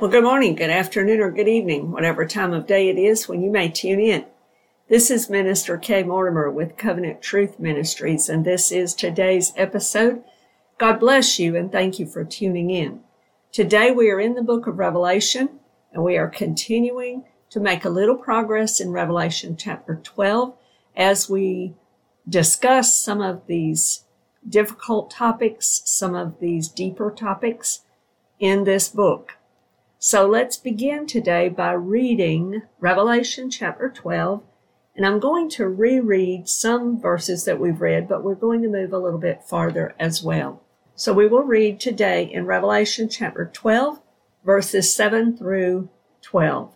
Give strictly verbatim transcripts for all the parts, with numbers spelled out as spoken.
Well, good morning, good afternoon, or good evening, whatever time of day it is when you may tune in. This is Minister Kay Mortimer with Covenant Truth Ministries, and this is today's episode. God bless you, and thank you for tuning in. Today we are in the book of Revelation, and we are continuing to make a little progress in Revelation chapter twelve as we discuss some of these difficult topics, some of these deeper topics in this book. So let's begin today by reading Revelation chapter twelve, and I'm going to reread some verses that we've read, but we're going to move a little bit farther as well. So we will read today in Revelation chapter twelve, verses seven through twelve.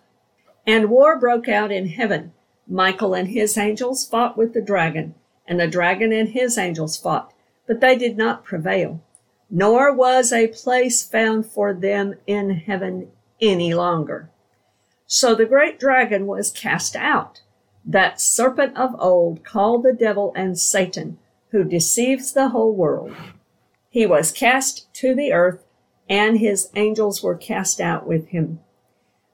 And war broke out in heaven. Michael and his angels fought with the dragon, and the dragon and his angels fought, but they did not prevail. Nor was a place found for them in heaven any longer. So the great dragon was cast out, that serpent of old called the devil and Satan, who deceives the whole world. He was cast to the earth, and his angels were cast out with him.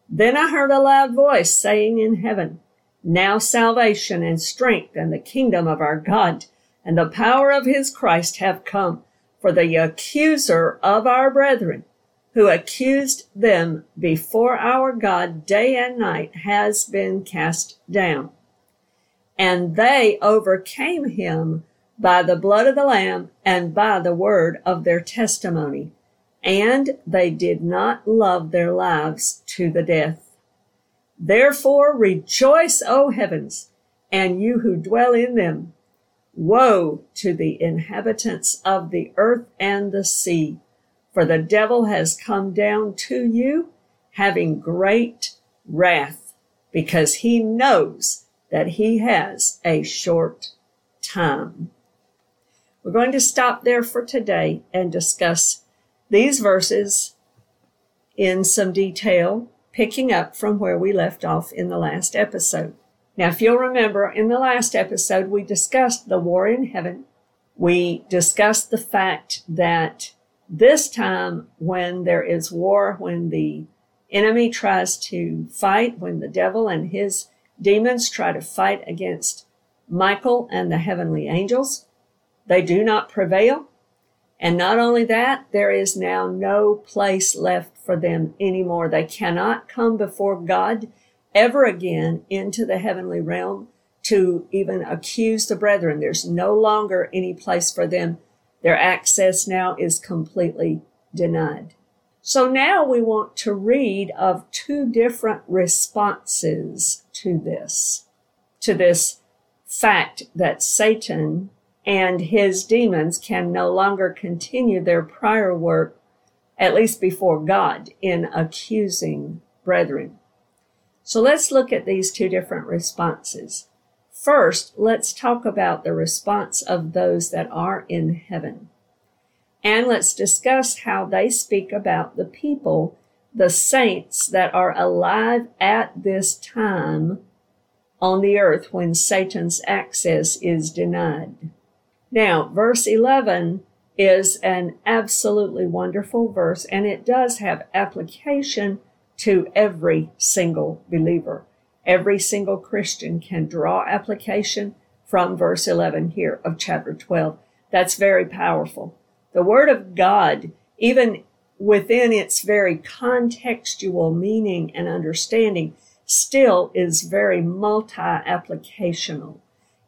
Then I heard a loud voice saying in heaven, Now salvation and strength and the kingdom of our God and the power of his Christ have come. For the accuser of our brethren, who accused them before our God day and night, has been cast down. And they overcame him by the blood of the Lamb and by the word of their testimony. And they did not love their lives to the death. Therefore rejoice, O heavens, and you who dwell in them. Woe to the inhabitants of the earth and the sea, for the devil has come down to you, having great wrath, because he knows that he has a short time. We're going to stop there for today and discuss these verses in some detail, picking up from where we left off in the last episode. Now, if you'll remember, in the last episode, we discussed the war in heaven. We discussed the fact that this time when there is war, when the enemy tries to fight, when the devil and his demons try to fight against Michael and the heavenly angels, they do not prevail. And not only that, there is now no place left for them anymore. They cannot come before God ever again into the heavenly realm to even accuse the brethren. There's no longer any place for them. Their access now is completely denied. So now we want to read of two different responses to this, to this fact that Satan and his demons can no longer continue their prior work, at least before God, in accusing brethren. So let's look at these two different responses. First, let's talk about the response of those that are in heaven. And let's discuss how they speak about the people, the saints that are alive at this time on the earth when Satan's access is denied. Now, verse eleven is an absolutely wonderful verse, and it does have application to every single believer. Every single Christian can draw application from verse eleven here of chapter twelve. That's very powerful. The Word of God, even within its very contextual meaning and understanding, still is very multi-applicational.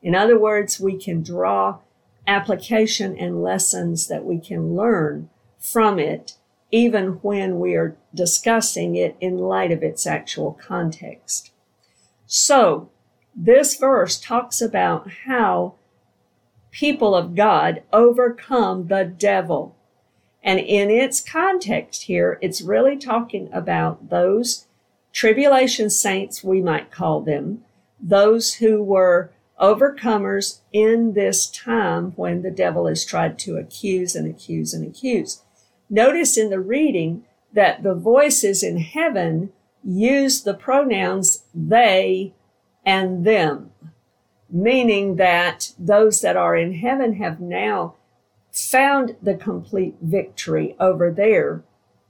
In other words, we can draw application and lessons that we can learn from it, even when we are discussing it in light of its actual context. So this verse talks about how people of God overcome the devil. And in its context here, it's really talking about those tribulation saints, we might call them, those who were overcomers in this time when the devil has tried to accuse and accuse and accuse. Notice in the reading that the voices in heaven use the pronouns they and them, meaning that those that are in heaven have now found the complete victory over their,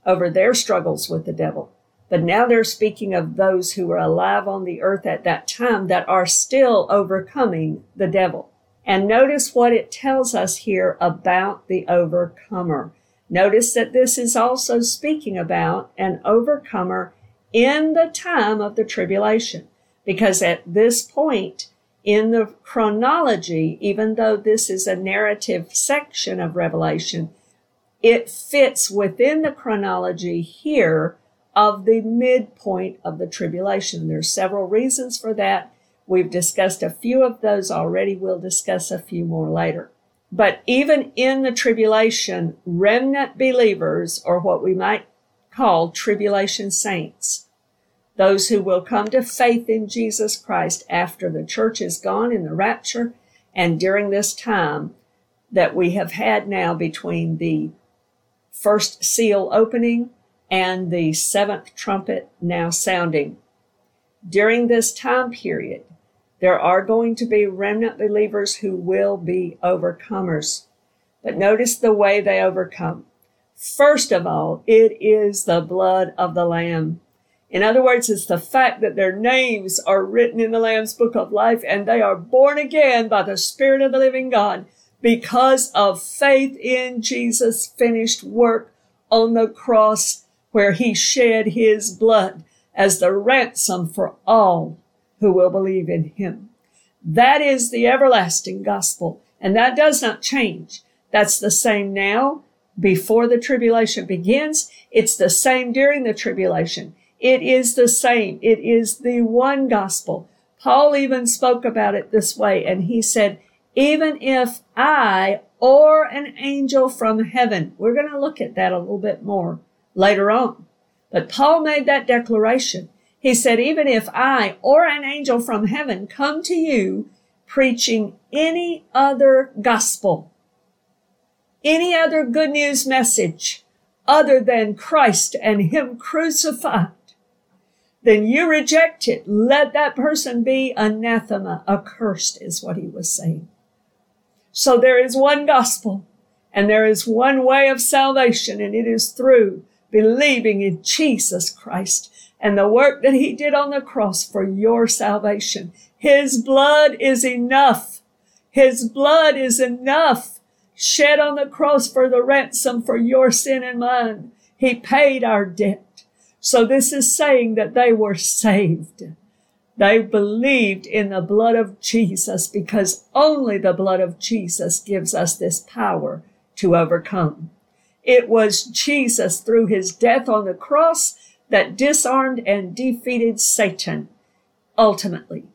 over their struggles with the devil. But now they're speaking of those who were alive on the earth at that time that are still overcoming the devil. And notice what it tells us here about the overcomer. Notice that this is also speaking about an overcomer in the time of the tribulation, because at this point in the chronology, even though this is a narrative section of Revelation, it fits within the chronology here of the midpoint of the tribulation. There's several reasons for that. We've discussed a few of those already. We'll discuss a few more later. But even in the tribulation, remnant believers, or what we might call tribulation saints, those who will come to faith in Jesus Christ after the church is gone in the rapture and during this time that we have had now between the first seal opening and the seventh trumpet now sounding. During this time period, there are going to be remnant believers who will be overcomers. But notice the way they overcome. First of all, it is the blood of the Lamb. In other words, it's the fact that their names are written in the Lamb's book of life and they are born again by the Spirit of the living God because of faith in Jesus' finished work on the cross, where he shed his blood as the ransom for all who will believe in him. That is the everlasting gospel, and that does not change. That's the same now, before the tribulation begins. It's the same during the tribulation. It is the same. It is the one gospel. Paul even spoke about it this way, and he said, even if I or an angel from heaven, we're going to look at that a little bit more later on. But Paul made that declaration. He said, even if I or an angel from heaven come to you preaching any other gospel, any other good news message other than Christ and him crucified, then you reject it. Let that person be anathema, accursed is what he was saying. So there is one gospel and there is one way of salvation, and it is through believing in Jesus Christ and the work that he did on the cross for your salvation. His blood is enough. His blood is enough, shed on the cross for the ransom for your sin and mine. He paid our debt. So this is saying that they were saved. They believed in the blood of Jesus, because only the blood of Jesus gives us this power to overcome. It was Jesus through his death on the cross that disarmed and defeated Satan ultimately.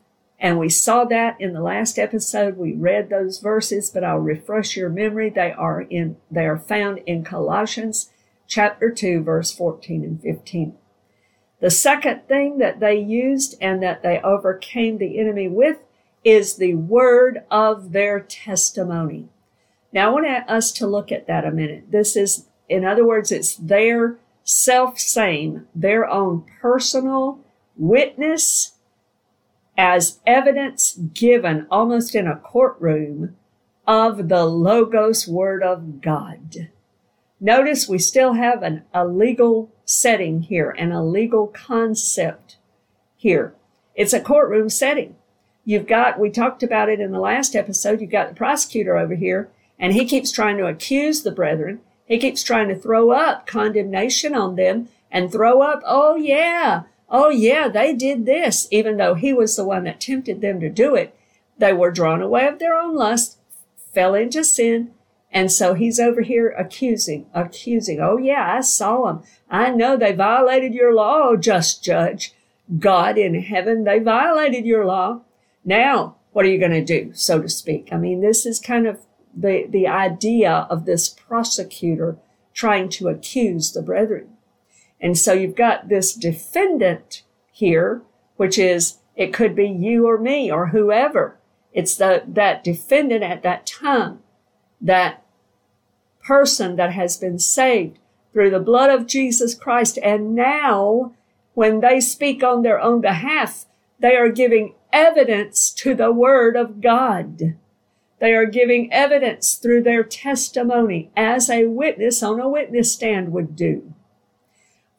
And we saw that in the last episode. We read those verses, but I'll refresh your memory. They are in, they are found in Colossians chapter two, verse fourteen and fifteen. The second thing that they used and that they overcame the enemy with is the word of their testimony. Now, I want us to look at that a minute. This is, in other words, it's their self-same, their own personal witness as evidence given almost in a courtroom of the Logos Word of God. Notice we still have an, a legal setting here and a legal concept here. It's a courtroom setting. You've got, we talked about it in the last episode, you've got the prosecutor over here, and he keeps trying to accuse the brethren. He keeps trying to throw up condemnation on them and throw up, oh yeah, oh yeah, they did this. Even though he was the one that tempted them to do it, they were drawn away of their own lust, fell into sin. And so he's over here accusing, accusing. Oh yeah, I saw them. I know they violated your law, oh just judge. God in heaven, they violated your law. Now, what are you going to do, so to speak? I mean, this is kind of The, the idea of this prosecutor trying to accuse the brethren. And so you've got this defendant here, which is, it could be you or me or whoever. It's the, that defendant at that time, that person that has been saved through the blood of Jesus Christ. And now when they speak on their own behalf, they are giving evidence to the Word of God. They are giving evidence through their testimony as a witness on a witness stand would do.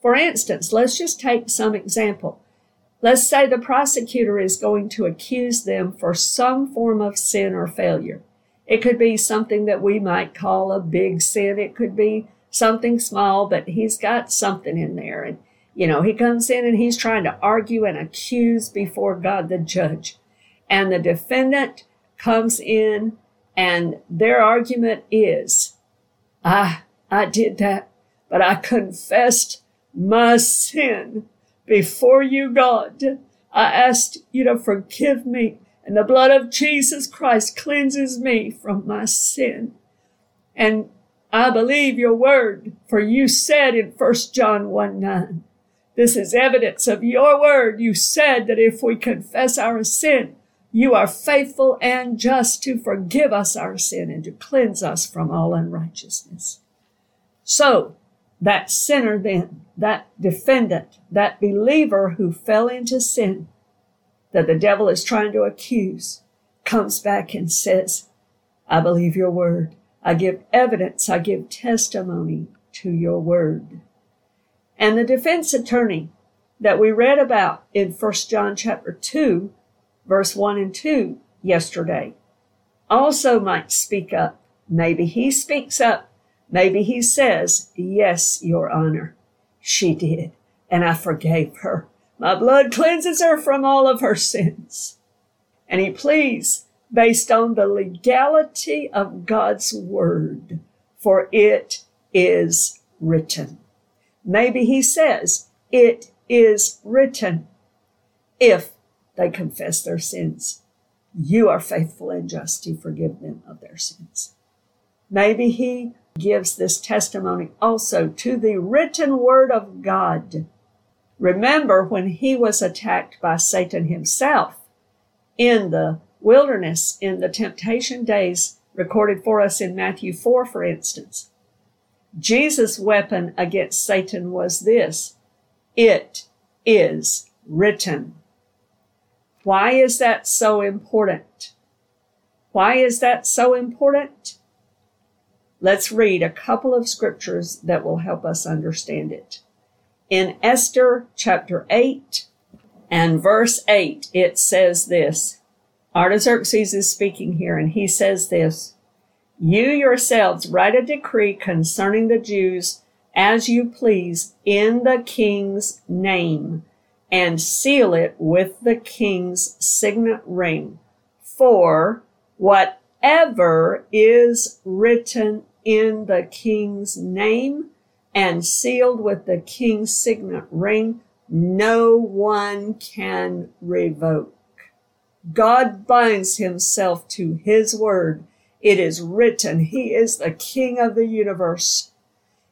For instance, let's just take some example. Let's say the prosecutor is going to accuse them for some form of sin or failure. It could be something that we might call a big sin. It could be something small, but he's got something in there. And, you know, he comes in and he's trying to argue and accuse before God the judge. And the defendant comes in and their argument is, I, I did that, but I confessed my sin before you, God. I asked you to forgive me, and the blood of Jesus Christ cleanses me from my sin. And I believe your word, for you said in First John one nine, this is evidence of your word. You said that if we confess our sin, you are faithful and just to forgive us our sin and to cleanse us from all unrighteousness. So that sinner then, that defendant, that believer who fell into sin, that the devil is trying to accuse, comes back and says, I believe your word. I give evidence. I give testimony to your word. And the defense attorney that we read about in First John chapter two, verse one and two yesterday also might speak up. Maybe he speaks up. Maybe he says, yes, your honor, she did, and I forgave her. My blood cleanses her from all of her sins. And he pleads based on the legality of God's word, for it is written. Maybe he says, it is written. If they confess their sins, you are faithful and just to forgive them of their sins. Maybe he gives this testimony also to the written word of God. Remember when he was attacked by Satan himself in the wilderness, in the temptation days recorded for us in Matthew four, for instance. Jesus' weapon against Satan was this: it is written. Why is that so important? Why is that so important? Let's read a couple of scriptures that will help us understand it. In Esther chapter eight and verse eight, it says this. Artaxerxes is speaking here, and he says this: you yourselves write a decree concerning the Jews as you please in the king's name, and seal it with the king's signet ring. For whatever is written in the king's name and sealed with the king's signet ring, no one can revoke. God binds himself to his word. It is written. He is the king of the universe.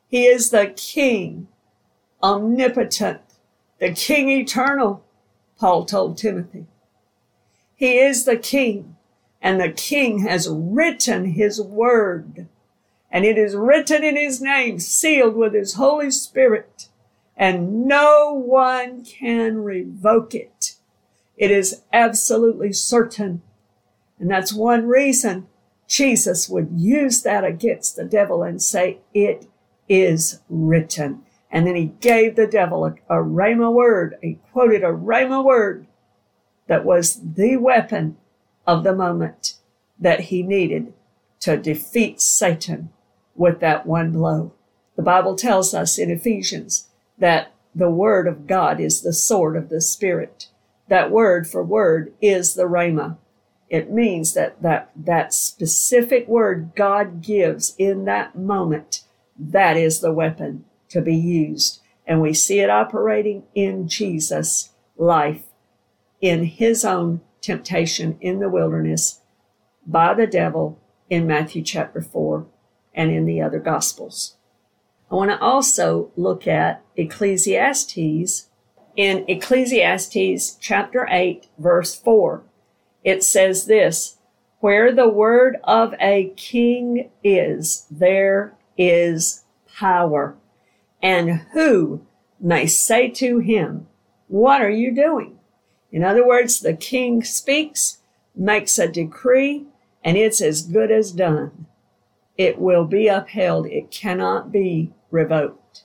He is the king, omnipotent, the king eternal, Paul told Timothy. He is the king, and the king has written his word. And it is written in his name, sealed with his Holy Spirit, and no one can revoke it. It is absolutely certain. And that's one reason Jesus would use that against the devil and say, it is written. And then he gave the devil a, a rhema word. He quoted a rhema word that was the weapon of the moment that he needed to defeat Satan with that one blow. The Bible tells us in Ephesians that the word of God is the sword of the Spirit. That word for word is the rhema. It means that that, that specific word God gives in that moment, that is the weapon to be used. And we see it operating in Jesus' life, in his own temptation in the wilderness by the devil in Matthew chapter four. And in the other Gospels. I want to also look at Ecclesiastes. In Ecclesiastes chapter eight, verse four, it says this: where the word of a king is, there is power. And who may say to him, what are you doing? In other words, the king speaks, makes a decree, and it's as good as done. It will be upheld. It cannot be revoked.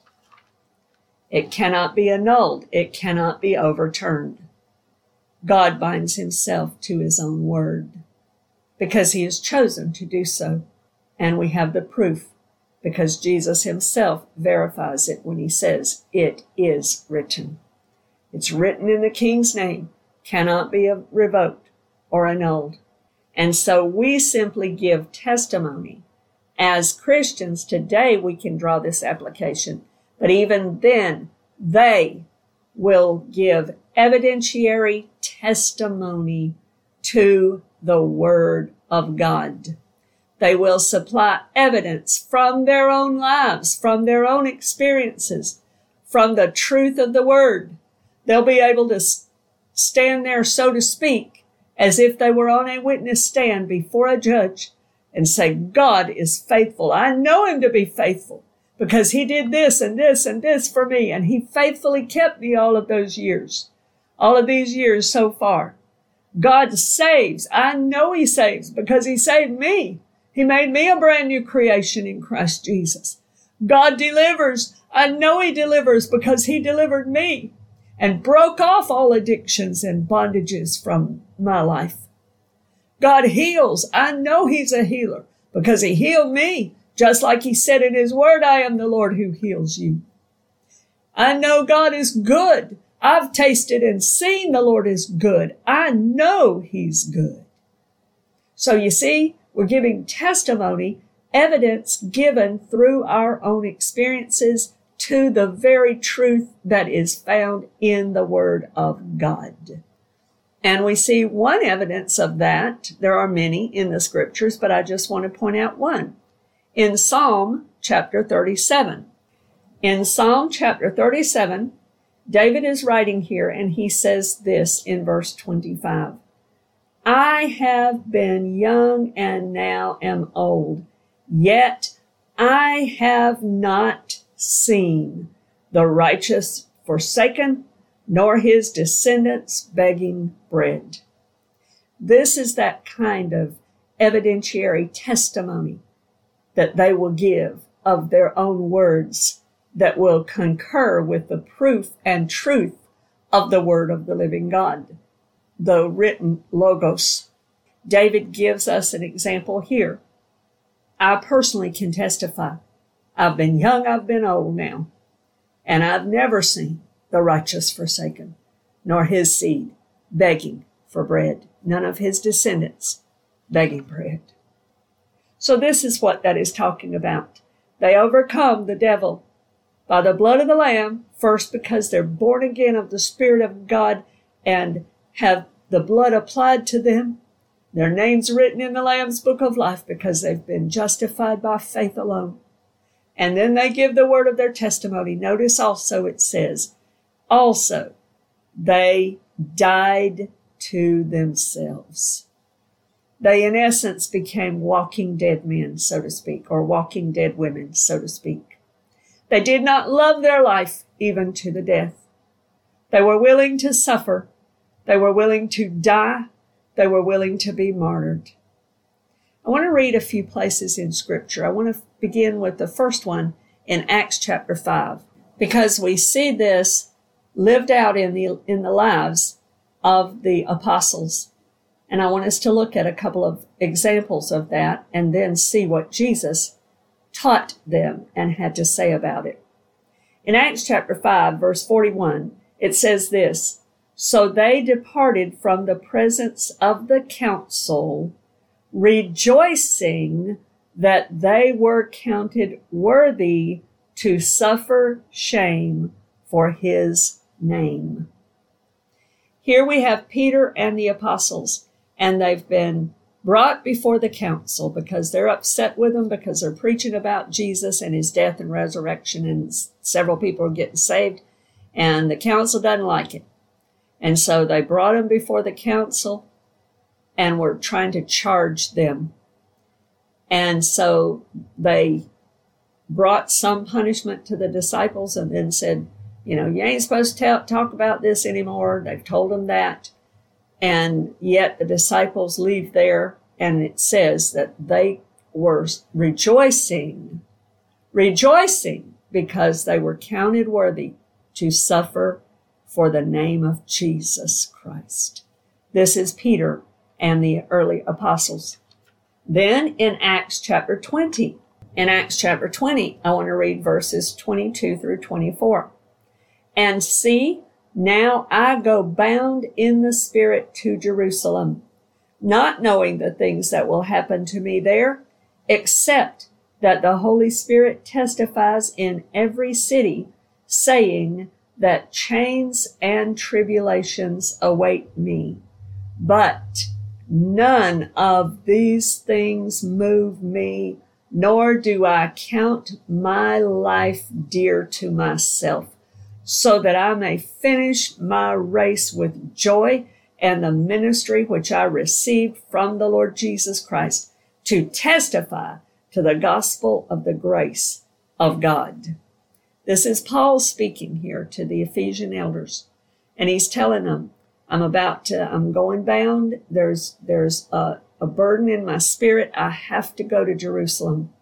It cannot be annulled. It cannot be overturned. God binds himself to his own word because he has chosen to do so. And we have the proof because Jesus himself verifies it when he says, it is written. It's written in the King's name, cannot be revoked or annulled. And so we simply give testimony. As Christians today, we can draw this application. But even then, they will give evidentiary testimony to the Word of God. They will supply evidence from their own lives, from their own experiences, from the truth of the Word. They'll be able to stand there, so to speak, as if they were on a witness stand before a judge and say, God is faithful. I know him to be faithful because he did this and this and this for me. And he faithfully kept me all of those years, all of these years so far. God saves. I know he saves because he saved me. He made me a brand new creation in Christ Jesus. God delivers. I know he delivers because he delivered me and broke off all addictions and bondages from my life. God heals. I know he's a healer because he healed me. Just like he said in his word, I am the Lord who heals you. I know God is good. I've tasted and seen the Lord is good. I know he's good. So you see, we're giving testimony, evidence given through our own experiences to the very truth that is found in the Word of God. And we see one evidence of that. There are many in the scriptures, but I just want to point out one. In Psalm chapter thirty-seven. In Psalm chapter thirty-seven, David is writing here, and he says this in verse twenty-five. I have been young and now am old, yet I have not seen the righteous forsaken, nor his descendants begging bread. This is that kind of evidentiary testimony that they will give of their own words that will concur with the proof and truth of the Word of the living God, the written Logos. David gives us an example here. I personally can testify. I've been young, I've been old now, and I've never seen the righteous forsaken, nor his seed begging for bread, none of his descendants begging bread. So this is what that is talking about. They overcome the devil by the blood of the Lamb, first because they're born again of the Spirit of God and have the blood applied to them, their names written in the Lamb's book of life because they've been justified by faith alone. And then they give the word of their testimony. Notice also it says, also, they died to themselves. They, in essence, became walking dead men, so to speak, or walking dead women, so to speak. They did not love their life even to the death. They were willing to suffer. They were willing to die. They were willing to be martyred. I want to read a few places in Scripture. I want to begin with the first one in Acts chapter five, because we see this lived out in the in the lives of the apostles. And I want us to look at a couple of examples of that and then see what Jesus taught them and had to say about it. In Acts chapter five, verse forty-one, it says this, so they departed from the presence of the council, rejoicing that they were counted worthy to suffer shame for his name. Here we have Peter and the apostles, and they've been brought before the council because they're upset with them because they're preaching about Jesus and his death and resurrection, and several people are getting saved, and the council doesn't like it. And so they brought them before the council and were trying to charge them. And so they brought some punishment to the disciples and then said, you know, you ain't supposed to tell, talk about this anymore. They've told them that. And yet the disciples leave there, and it says that they were rejoicing, rejoicing because they were counted worthy to suffer for the name of Jesus Christ. This is Peter and the early apostles. Then in Acts chapter twenty, in Acts chapter twenty, I want to read verses twenty-two through twenty-four. And see, now I go bound in the Spirit to Jerusalem, not knowing the things that will happen to me there, except that the Holy Spirit testifies in every city, saying that chains and tribulations await me. But none of these things move me, nor do I count my life dear to myself, so that I may finish my race with joy and the ministry which I received from the Lord Jesus Christ, to testify to the gospel of the grace of God. This is Paul speaking here to the Ephesian elders, and he's telling them, I'm about to, I'm going bound. There's, there's a, a burden in my spirit. I have to go to Jerusalem.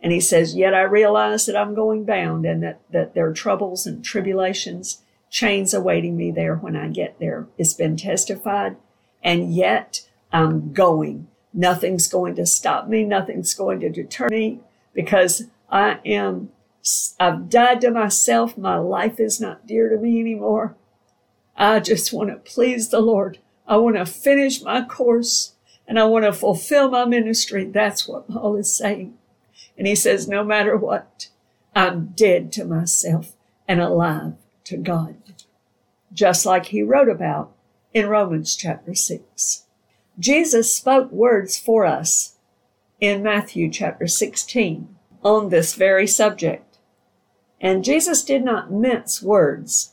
And he says, yet I realize that I'm going bound and that, that there are troubles and tribulations, chains awaiting me there when I get there. It's been testified, and yet I'm going. Nothing's going to stop me. Nothing's going to deter me, because I am, I've died to myself. My life is not dear to me anymore. I just want to please the Lord. I want to finish my course, and I want to fulfill my ministry. That's what Paul is saying. And he says, no matter what, I'm dead to myself and alive to God, just like he wrote about in Romans chapter six. Jesus spoke words for us in Matthew chapter sixteen on this very subject. And Jesus did not mince words.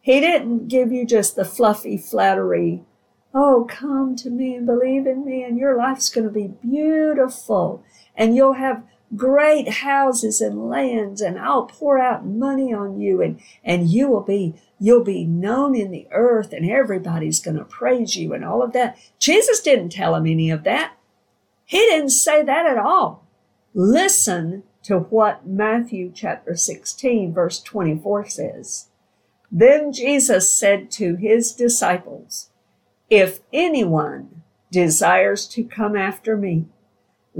He didn't give you just the fluffy flattery, oh, come to me and believe in me and your life's going to be beautiful and you'll have great houses and lands, and I'll pour out money on you, and, and you will be, you'll be known in the earth, and everybody's going to praise you and all of that. Jesus didn't tell him any of that. He didn't say that at all. Listen to what Matthew chapter sixteen, verse twenty-four says. Then Jesus said to his disciples, if anyone desires to come after me,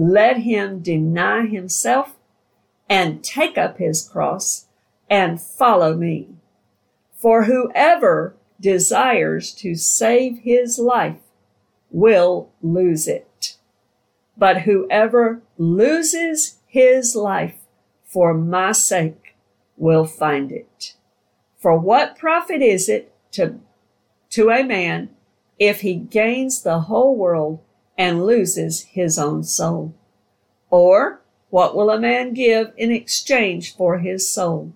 let him deny himself and take up his cross and follow me. For whoever desires to save his life will lose it. But whoever loses his life for my sake will find it. For what profit is it to, to a man if he gains the whole world and loses his own soul? Or what will a man give in exchange for his soul?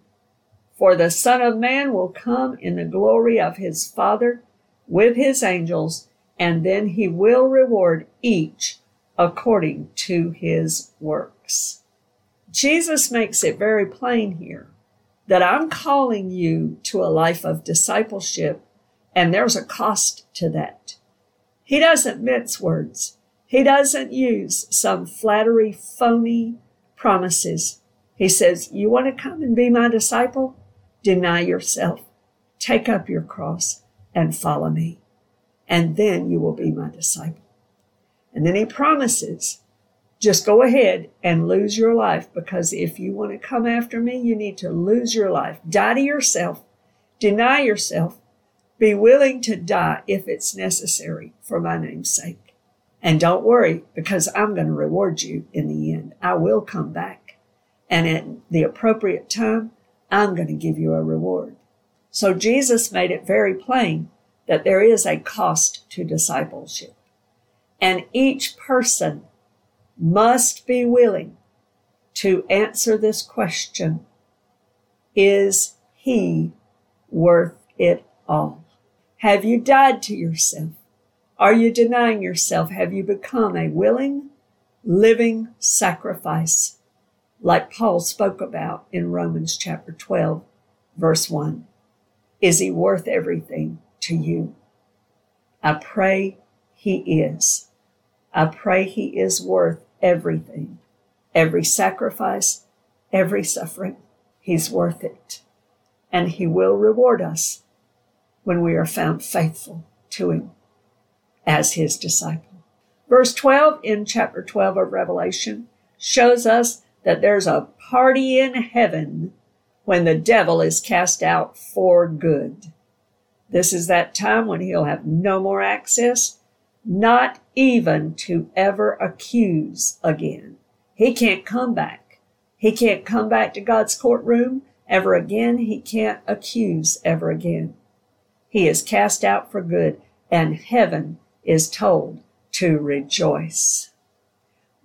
For the Son of Man will come in the glory of his Father with his angels, and then he will reward each according to his works. Jesus makes it very plain here that I'm calling you to a life of discipleship, and there's a cost to that. He doesn't mince words. He doesn't use some flattery, phony promises. He says, you want to come and be my disciple? Deny yourself. Take up your cross and follow me. And then you will be my disciple. And then he promises, just go ahead and lose your life, because if you want to come after me, you need to lose your life. Die to yourself. Deny yourself. Be willing to die if it's necessary for my name's sake. And don't worry, because I'm going to reward you in the end. I will come back. And at the appropriate time, I'm going to give you a reward. So Jesus made it very plain that there is a cost to discipleship. And each person must be willing to answer this question, is he worth it all? Have you died to yourself? Are you denying yourself? Have you become a willing, living sacrifice, like Paul spoke about in Romans chapter twelve, verse one? Is he worth everything to you? I pray he is. I pray he is worth everything, every sacrifice, every suffering. He's worth it. and he will reward us when we are found faithful to him as his disciple. Verse twelve in chapter twelve of Revelation shows us that there's a party in heaven when the devil is cast out for good. This is that time when he'll have no more access, not even to ever accuse again. He can't come back. He can't come back to God's courtroom ever again. He can't accuse ever again. He is cast out for good, and heaven is told to rejoice.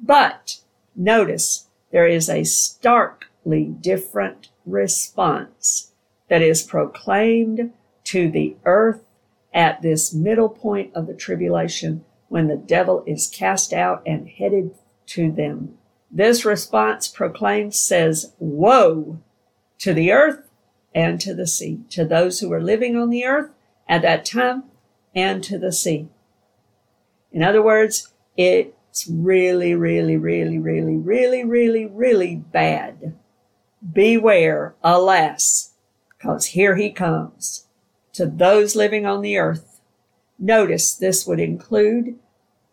But notice there is a starkly different response that is proclaimed to the earth at this middle point of the tribulation when the devil is cast out and headed to them. This response proclaimed says, woe to the earth and to the sea, to those who are living on the earth at that time and to the sea. In other words, it's really, really, really, really, really, really, really bad. Beware, alas, because here he comes to those living on the earth. Notice this would include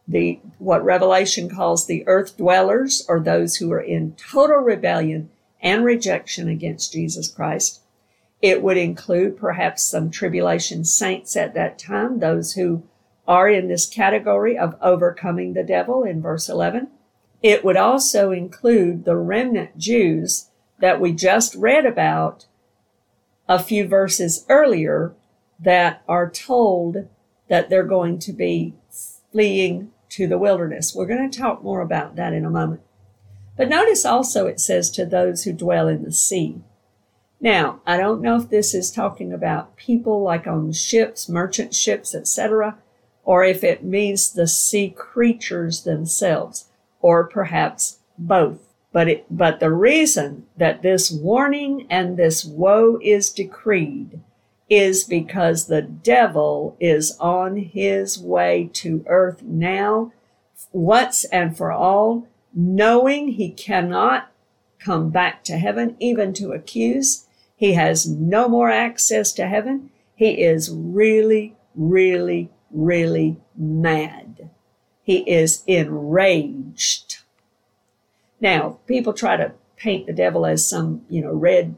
the what Revelation calls the earth dwellers, or those who are in total rebellion and rejection against Jesus Christ. It would include perhaps some tribulation saints at that time, those who are in this category of overcoming the devil in verse eleven. It would also include the remnant Jews that we just read about a few verses earlier that are told that they're going to be fleeing to the wilderness. We're going to talk more about that in a moment. But notice also it says to those who dwell in the sea. Now, I don't know if this is talking about people like on ships, merchant ships, et cetera, or if it means the sea creatures themselves, or perhaps both. But it, but the reason that this warning and this woe is decreed is because the devil is on his way to earth now, once and for all, knowing he cannot come back to heaven, even to accuse. He has no more access to heaven. He is really, really, really mad. He is enraged. Now, people try to paint the devil as some, you know, red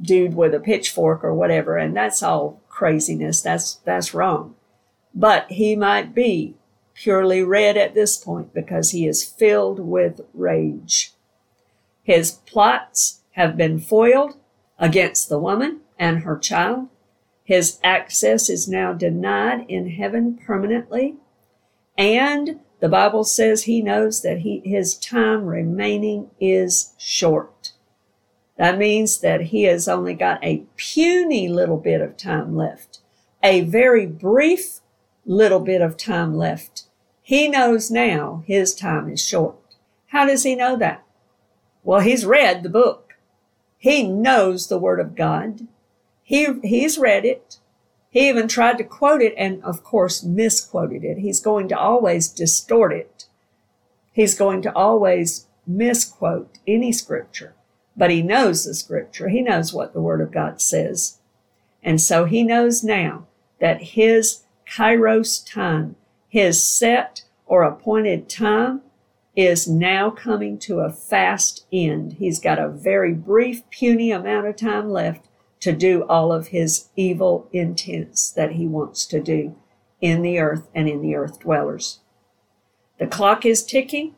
dude with a pitchfork or whatever, and that's all craziness. That's that's wrong. But he might be purely red at this point because he is filled with rage. His plots have been foiled against the woman and her child. His access is now denied in heaven permanently, and the Bible says he knows that he, his time remaining is short. That means that he has only got a puny little bit of time left, a very brief little bit of time left. He knows now his time is short. How does he know that? Well, he's read the book. He knows the Word of God. He, he's read it. He even tried to quote it and, of course, misquoted it. He's going to always distort it. He's going to always misquote any scripture. But he knows the scripture. He knows what the Word of God says. And so he knows now that his kairos time, his set or appointed time, is now coming to a fast end. He's got a very brief, puny amount of time left to do all of his evil intents that he wants to do in the earth and in the earth dwellers. The clock is ticking,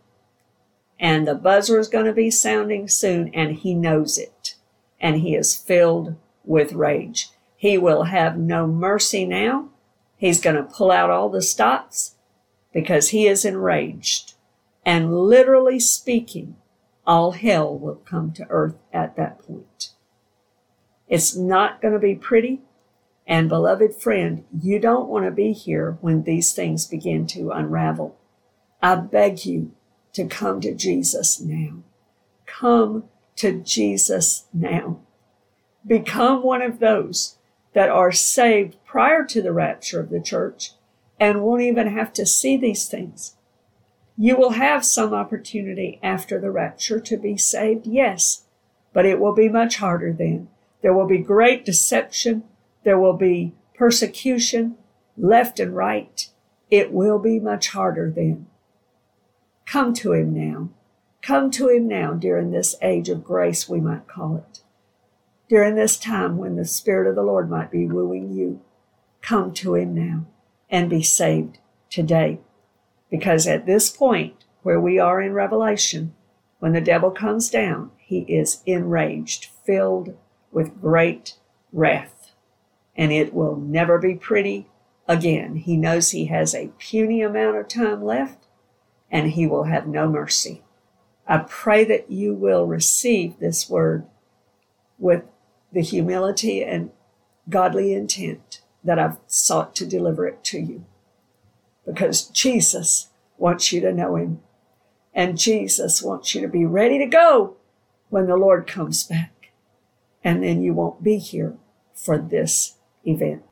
and the buzzer is going to be sounding soon, and he knows it, and he is filled with rage. He will have no mercy now. He's going to pull out all the stops because he is enraged, and literally speaking, all hell will come to earth at that point. It's not going to be pretty. And beloved friend, you don't want to be here when these things begin to unravel. I beg you to come to Jesus now. Come to Jesus now. Become one of those that are saved prior to the rapture of the church and won't even have to see these things. You will have some opportunity after the rapture to be saved, yes, but it will be much harder then. There will be great deception. There will be persecution, left and right. It will be much harder then. Come to him now. Come to him now during this age of grace, we might call it. During this time when the Spirit of the Lord might be wooing you, come to him now and be saved today. Because at this point where we are in Revelation, when the devil comes down, he is enraged, filled with great wrath. And it will never be pretty again. He knows he has a puny amount of time left, and he will have no mercy. I pray that you will receive this word with the humility and godly intent that I've sought to deliver it to you. Because Jesus wants you to know him. And Jesus wants you to be ready to go when the Lord comes back. And then you won't be here for this event.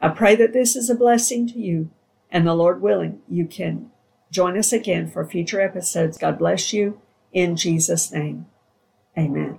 I pray that this is a blessing to you. And the Lord willing, you can join us again for future episodes. God bless you in Jesus' name. Amen.